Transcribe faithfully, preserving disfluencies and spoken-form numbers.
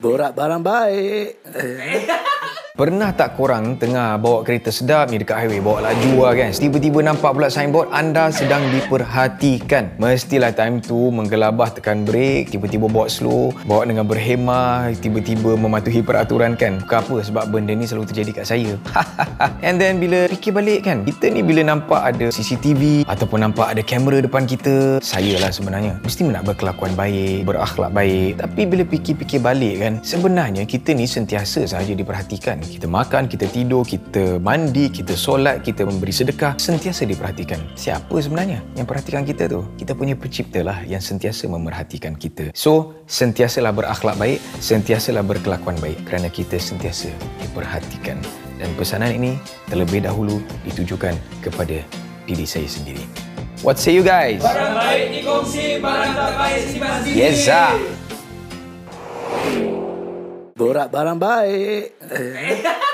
Borak barang baik. Pernah tak korang tengah bawa kereta sedap ni dekat highway, bawa laju lah kan, tiba-tiba nampak pula signboard anda sedang diperhatikan. Mestilah time tu menggelabah tekan brek, tiba-tiba bawa slow, bawa dengan berhemah, tiba-tiba mematuhi peraturan kan. Bukan apa, sebab benda ni selalu terjadi kat saya. And then bila fikir balik kan, kita ni bila nampak ada C C T V ataupun nampak ada kamera depan kita, saya lah sebenarnya mesti nak berkelakuan baik, berakhlak baik. Tapi bila fikir-fikir balik kan, sebenarnya kita ni sentiasa sahaja diperhatikan. Kita makan, kita tidur, kita mandi, kita solat, kita memberi sedekah, sentiasa diperhatikan. Siapa sebenarnya yang perhatikan kita tu? Kita punya pencipta lah yang sentiasa memerhatikan kita. So, sentiasalah berakhlak baik, sentiasalah berkelakuan baik, kerana kita sentiasa diperhatikan. Dan pesanan ini terlebih dahulu ditujukan kepada diri saya sendiri. What say you guys? Barang baik dikongsi, barang tak baik simpan sendiri. Yes, sir. Borak barang baik.